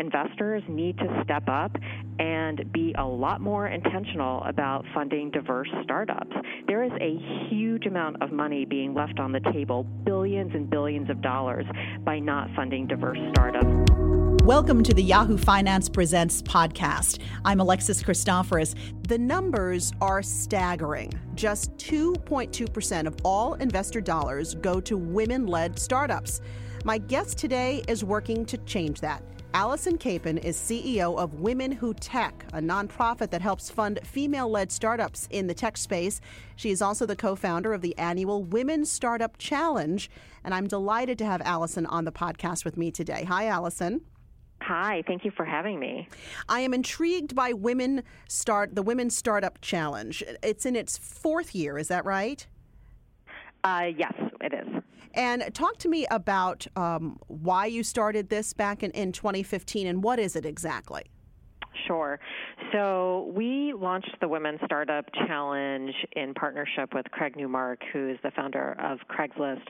Investors need to step up and be a lot more intentional about funding diverse startups. There is a huge amount of money being left on the table, billions and billions of dollars, by not funding diverse startups. Welcome to the Yahoo Finance Presents podcast. I'm Alexis Christophorus. The numbers are staggering. Just 2.2% of all investor dollars go to women-led startups. My guest today is working to change that. Allison Capen is CEO of Women Who Tech, a nonprofit that helps fund female-led startups in the tech space. She is also the co-founder of the annual Women's Startup Challenge, and I'm delighted to have Allison on the podcast with me today. Hi, Allison. Hi, thank you for having me. I am intrigued by the Women's Startup Challenge. It's in its fourth year, is that right? Yes, it is. And talk to me about why you started this back in 2015, and what is it exactly? Sure. So we launched the Women's Startup Challenge in partnership with Craig Newmark, who is the founder of Craigslist,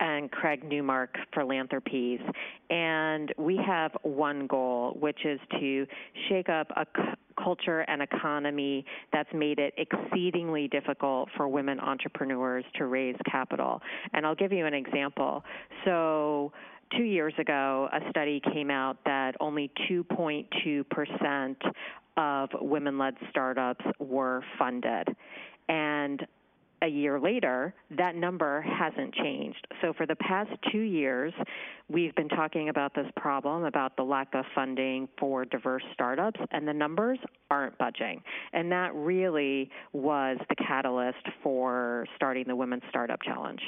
and Craig Newmark Philanthropies. And we have one goal, which is to shake up a culture and economy that's made it exceedingly difficult for women entrepreneurs to raise capital. And I'll give you an example. So 2 years ago, a study came out that only 2.2% of women-led startups were funded. And a year later, that number hasn't changed. So for the past 2 years, we've been talking about this problem, about the lack of funding for diverse startups, and the numbers aren't budging. And that really was the catalyst for starting the Women's Startup Challenge.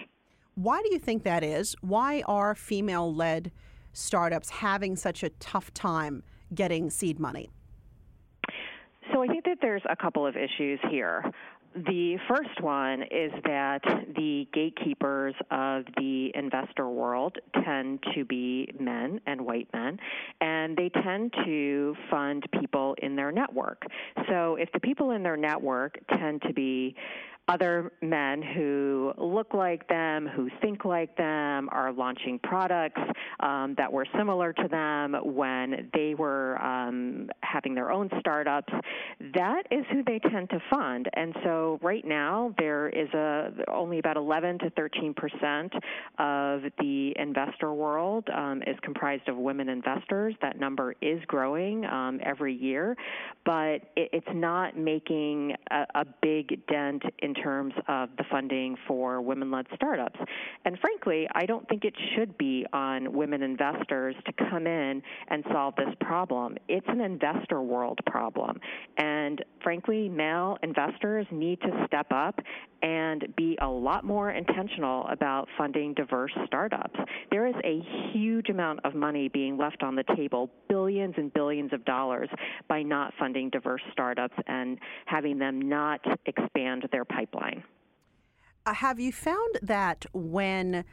Why do you think that is? Why are female-led startups having such a tough time getting seed money? So I think that there's a couple of issues here. The first one is that the gatekeepers of the investor world tend to be men and white men, and they tend to fund people in their network. So if the people in their network tend to be other men who look like them, who think like them, are launching products that were similar to them when they were having their own startups, that is who they tend to fund. And so right now, there is only about 11 to 13% of the investor world is comprised of women investors. That number is growing every year, but it's not making a big dent in terms of the funding for women-led startups. And frankly, I don't think it should be on women investors to come in and solve this problem. It's an investor world problem. And frankly, male investors need to step up and be a lot more intentional about funding diverse startups. There is a huge amount of money being left on the table, billions and billions of dollars, by not funding diverse startups and having them not expand their pipeline. Have you found that when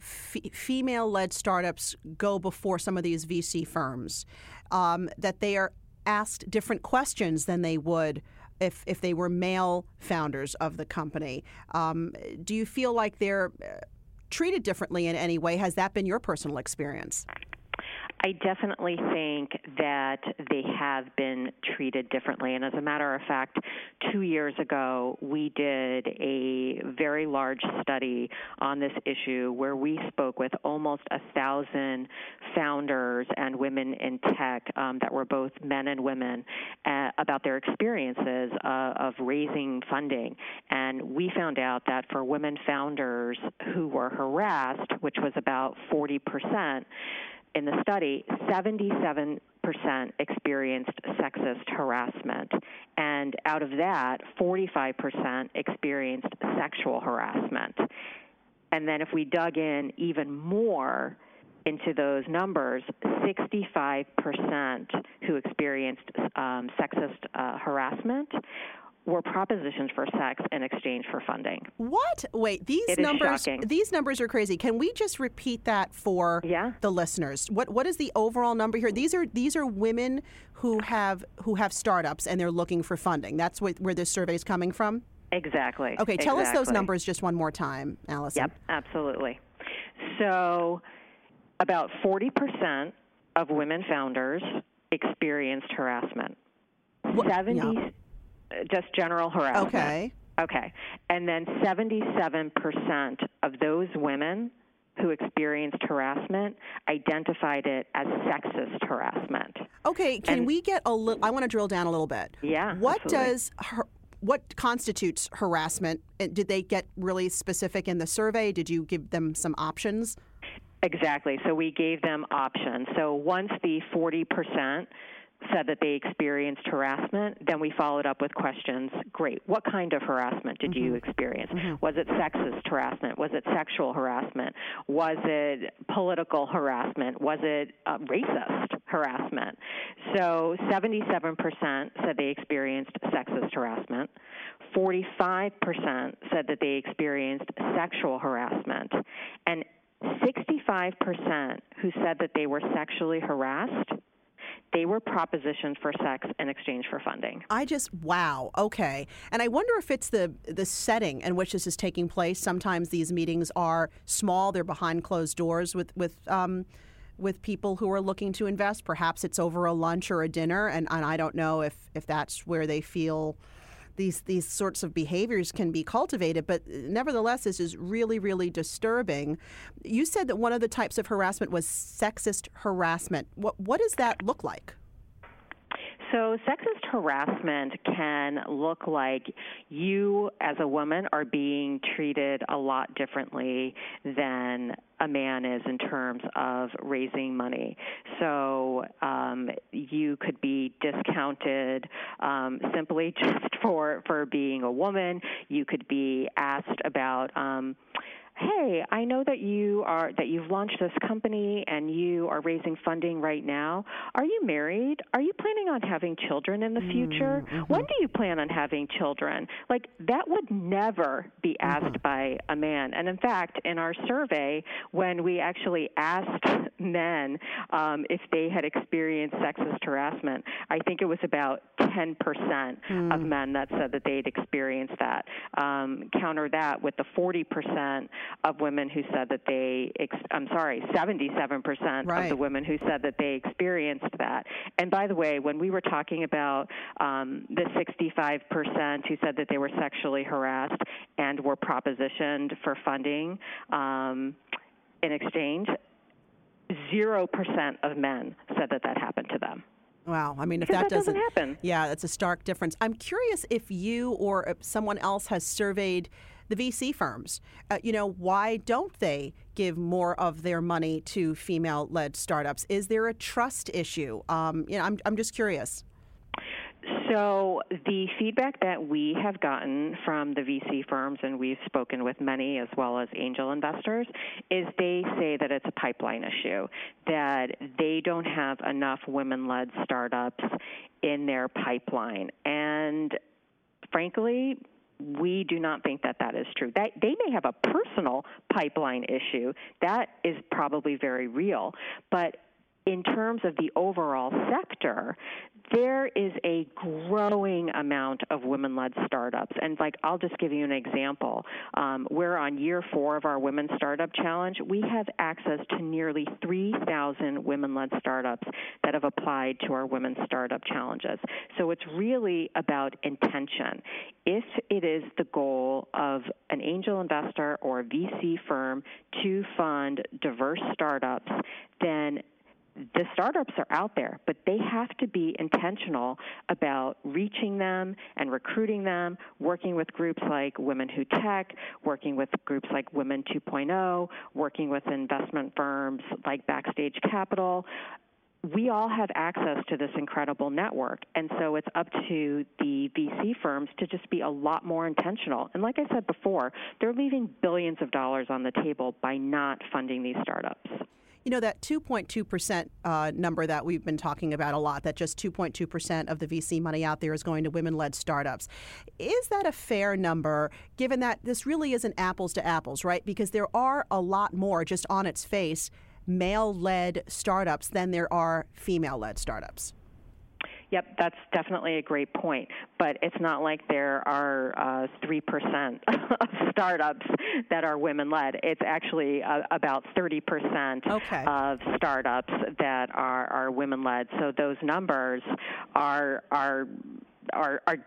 female-led startups go before some of these VC firms, that they are asked different questions than they would if they were male founders of the company? Do you feel like they're treated differently in any way? Has that been your personal experience? I definitely think that they have been treated differently. And as a matter of fact, 2 years ago, we did a very large study on this issue where we spoke with almost 1,000 founders and women in tech that were both men and women about their experiences of raising funding. And we found out that for women founders who were harassed, which was about 40%, in the study, 77% experienced sexist harassment, and out of that, 45% experienced sexual harassment. And then if we dug in even more into those numbers, 65% who experienced sexist harassment were propositions for sex in exchange for funding. What? Wait, these numbers are crazy. Can we just repeat that for the listeners? What is the overall number here? These are women who have startups and they're looking for funding. That's where this survey is coming from? Exactly. Okay, tell us those numbers just one more time, Allison. Yep, absolutely. So about 40% of women founders experienced harassment. 70, yeah. Just general harassment. Okay. Okay. And then 77% of those women who experienced harassment identified it as sexist harassment. Okay. Can we get a little, I want to drill down a little bit. Yeah. What absolutely. Does her, what constitutes harassment? Did they get really specific in the survey? Did you give them some options? Exactly. So we gave them options. So once the 40% said that they experienced harassment, then we followed up with questions. Great. What kind of harassment did mm-hmm. you experience? Mm-hmm. Was it sexist harassment? Was it sexual harassment? Was it political harassment? Was it racist harassment? So 77% said they experienced sexist harassment. 45% said that they experienced sexual harassment. And 65% who said that they were sexually harassed, they were propositioned for sex in exchange for funding. I just, wow, okay. And I wonder if it's the setting in which this is taking place. Sometimes these meetings are small. They're behind closed doors with people who are looking to invest. Perhaps it's over a lunch or a dinner, and I don't know if that's where they feel these sorts of behaviors can be cultivated. But nevertheless, this is really, really disturbing. You said that one of the types of harassment was sexist harassment. What does that look like? So sexist harassment can look like you, as a woman, are being treated a lot differently than a man is in terms of raising money. So you could be discounted simply just for being a woman. You could be asked about hey, I know that you've launched this company and you are raising funding right now. Are you married? Are you planning on having children in the future? Mm-hmm. When do you plan on having children? Like, that would never be asked mm-hmm. by a man. And in fact, in our survey, when we actually asked men if they had experienced sexist harassment, I think it was about 10% of men that said that they'd experienced that. Counter that with the 40% of women who said that they, 77% right. of the women who said that they experienced that. And by the way, when we were talking about the 65% who said that they were sexually harassed and were propositioned for funding in exchange, 0% of men said that that happened to them. Wow. I mean, if that doesn't happen. Yeah, that's a stark difference. I'm curious if you or if someone else has surveyed the VC firms. Why don't they give more of their money to female-led startups? Is there a trust issue? I'm just curious. So the feedback that we have gotten from the VC firms, and we've spoken with many as well as angel investors, is they say that it's a pipeline issue, that they don't have enough women-led startups in their pipeline. And frankly, we do not think that that is true. That they may have a personal pipeline issue. That is probably very real. But in terms of the overall sector, there is a growing amount of women-led startups. And, I'll just give you an example. We're on year 4 of our Women's Startup Challenge. We have access to nearly 3,000 women-led startups that have applied to our Women's Startup Challenges. So it's really about intention. If it is the goal of an angel investor or a VC firm to fund diverse startups, then the startups are out there, but they have to be intentional about reaching them and recruiting them, working with groups like Women Who Tech, working with groups like Women 2.0, working with investment firms like Backstage Capital. We all have access to this incredible network, and so it's up to the VC firms to just be a lot more intentional. And like I said before, they're leaving billions of dollars on the table by not funding these startups. You know, that 2.2% number that we've been talking about a lot, that just 2.2% of the VC money out there is going to women-led startups. Is that a fair number, given that this really isn't apples to apples, right? Because there are a lot more, just on its face, male-led startups than there are female-led startups. Yep, that's definitely a great point. But it's not like there are 3% of startups that are women-led. It's actually about 30% of startups that are women-led. So those numbers are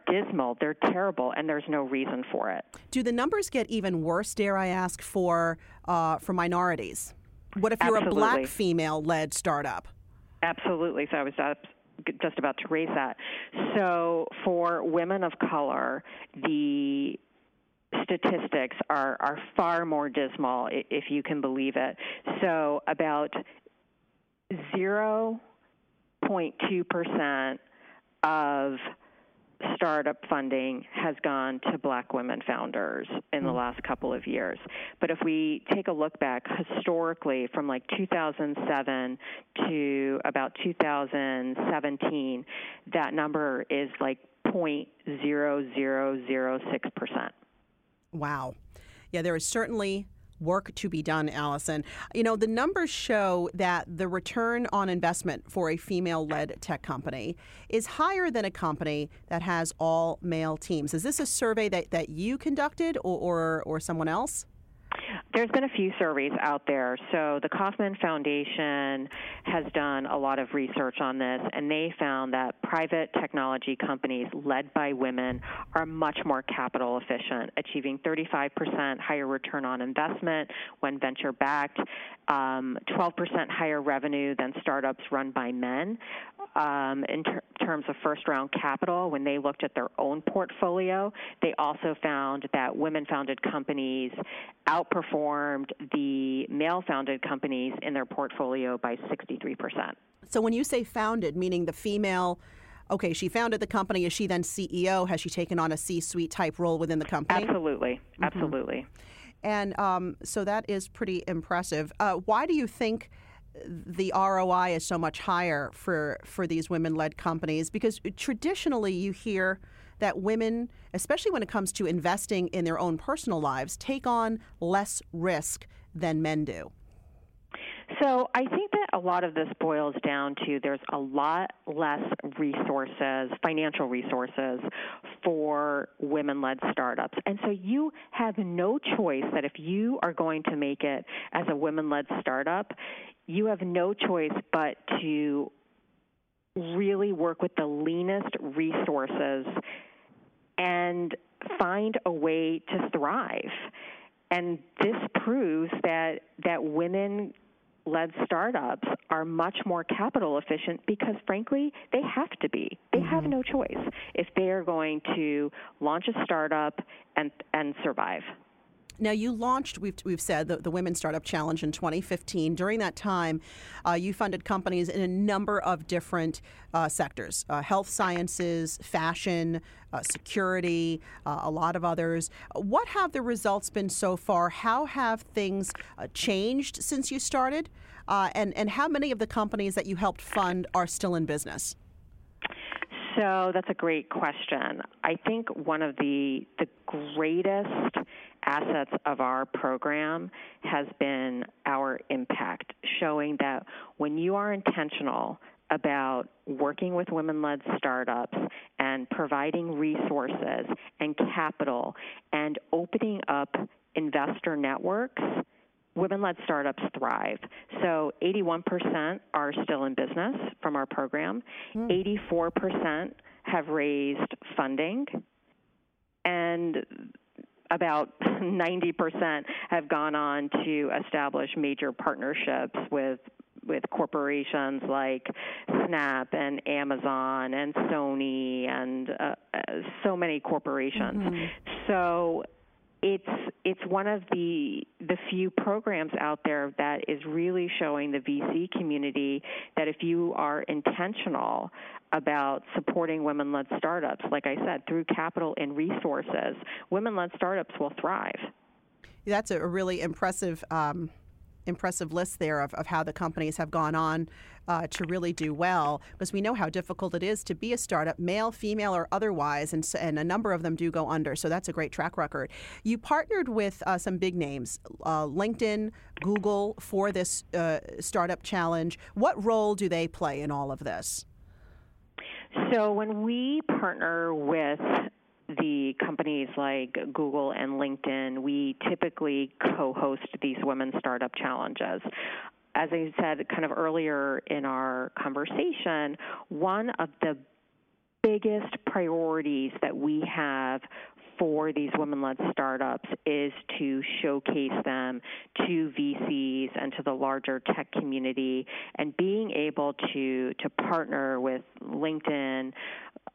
dismal. They're terrible, and there's no reason for it. Do the numbers get even worse, dare I ask, for minorities? What if you're a black female-led startup? Absolutely. So I was just about to raise that. So for women of color, the statistics are far more dismal, if you can believe it. So about 0.2% of startup funding has gone to black women founders in the last couple of years. But if we take a look back historically from like 2007 to about 2017, that number is like 0.0006%. Wow. Yeah, there is certainly work to be done, Allison. You know, the numbers show that the return on investment for a female-led tech company is higher than a company that has all male teams. Is this a survey that you conducted or someone else? There's been a few surveys out there. So the Kauffman Foundation has done a lot of research on this, and they found that private technology companies led by women are much more capital efficient, achieving 35% higher return on investment when venture-backed, 12% higher revenue than startups run by men. In terms of first-round capital, when they looked at their own portfolio, they also found that women-founded companies outperformed the male-founded companies in their portfolio by 63%. So when you say founded, meaning the female, okay, she founded the company. Is she then CEO? Has she taken on a C-suite type role within the company? Absolutely. Mm-hmm. Absolutely. And so that is pretty impressive. Why do you think the ROI is so much higher for these women-led companies? Because traditionally you hear that women, especially when it comes to investing in their own personal lives, take on less risk than men do. So I think that a lot of this boils down to there's a lot less resources, financial resources, for women-led startups. And so you have no choice that if you are going to make it as a women-led startup, you have no choice but to really work with the leanest resources and find a way to thrive. And this proves that women-led startups are much more capital efficient because, frankly, they have to be. They have no choice if they are going to launch a startup and survive. Now, you launched, we've said, the Women's Startup Challenge in 2015. During that time, you funded companies in a number of different sectors, health sciences, fashion, security, a lot of others. What have the results been so far? How have things changed since you started? And how many of the companies that you helped fund are still in business? So that's a great question. I think one of the greatest assets of our program has been our impact, showing that when you are intentional about working with women-led startups and providing resources and capital and opening up investor networks, women-led startups thrive. So 81% are still in business from our program. 84% have raised funding. And about 90% have gone on to establish major partnerships with corporations like Snap and Amazon and Sony and so many corporations. So it's one of the few programs out there that is really showing the VC community that if you are intentional about supporting women-led startups, like I said, through capital and resources, women-led startups will thrive. That's a really impressive list there of how the companies have gone on to really do well, because we know how difficult it is to be a startup, male, female, or otherwise, and a number of them do go under, so that's a great track record. You partnered with some big names, LinkedIn, Google, for this startup challenge. What role do they play in all of this? So when we partner with the companies like Google and LinkedIn, we typically co-host these Women's Startup Challenges. As I said kind of earlier in our conversation, one of the biggest priorities that we have for these women-led startups is to showcase them to VCs and to the larger tech community, and being able to partner with LinkedIn,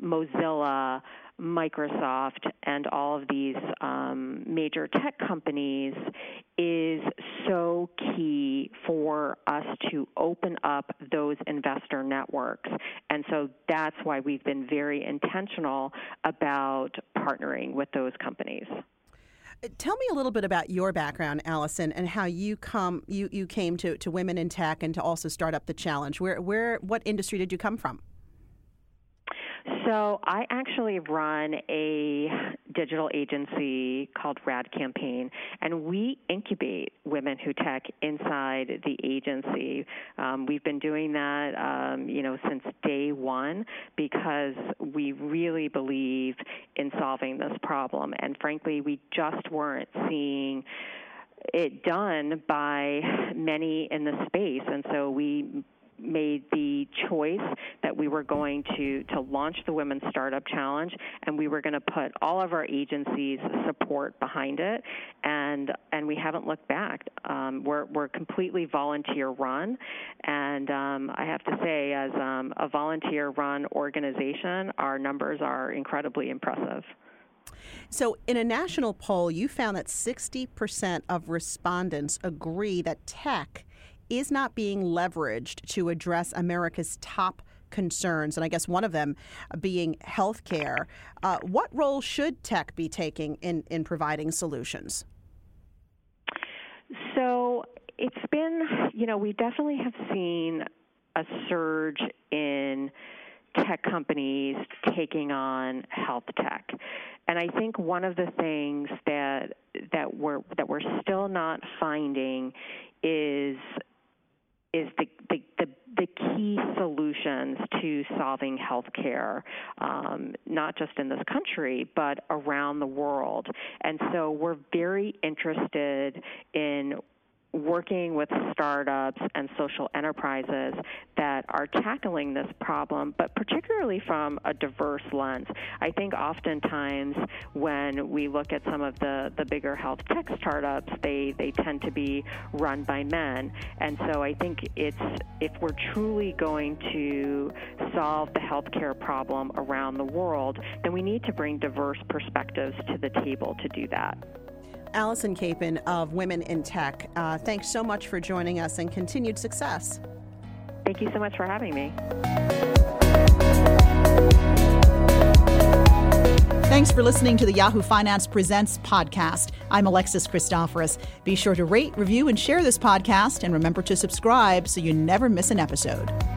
Mozilla, Microsoft, and all of these major tech companies is so key for us to open up those investor networks. And so that's why we've been very intentional about partnering with those companies. Tell me a little bit about your background, Allison, and how you came to Women in Tech and to also start up the challenge. What industry did you come from? So I actually run a digital agency called Rad Campaign, and we incubate Women Who Tech inside the agency. We've been doing that, since day one, because we really believe in solving this problem. And frankly, we just weren't seeing it done by many in the space, and so we made the choice that we were going to launch the Women's Startup Challenge, and we were going to put all of our agency's support behind it, and we haven't looked back. We're completely volunteer run, and I have to say, as a volunteer run organization, our numbers are incredibly impressive. So in a national poll, you found that 60% of respondents agree that tech is not being leveraged to address America's top concerns, and I guess one of them being healthcare. What role should tech be taking in providing solutions? So it's been, we definitely have seen a surge in tech companies taking on health tech. And I think one of the things that we're still not finding is the key solutions to solving healthcare, not just in this country, but around the world. And so we're very interested in working with startups and social enterprises that are tackling this problem, but particularly from a diverse lens. I think oftentimes when we look at some of the bigger health tech startups, they tend to be run by men. And so I think if we're truly going to solve the healthcare problem around the world, then we need to bring diverse perspectives to the table to do that. Allison Capen of Women in Tech, thanks so much for joining us, and continued success. Thank you so much for having me. Thanks for listening to the Yahoo Finance Presents podcast. I'm Alexis Christophorus. Be sure to rate, review, and share this podcast, and remember to subscribe so you never miss an episode.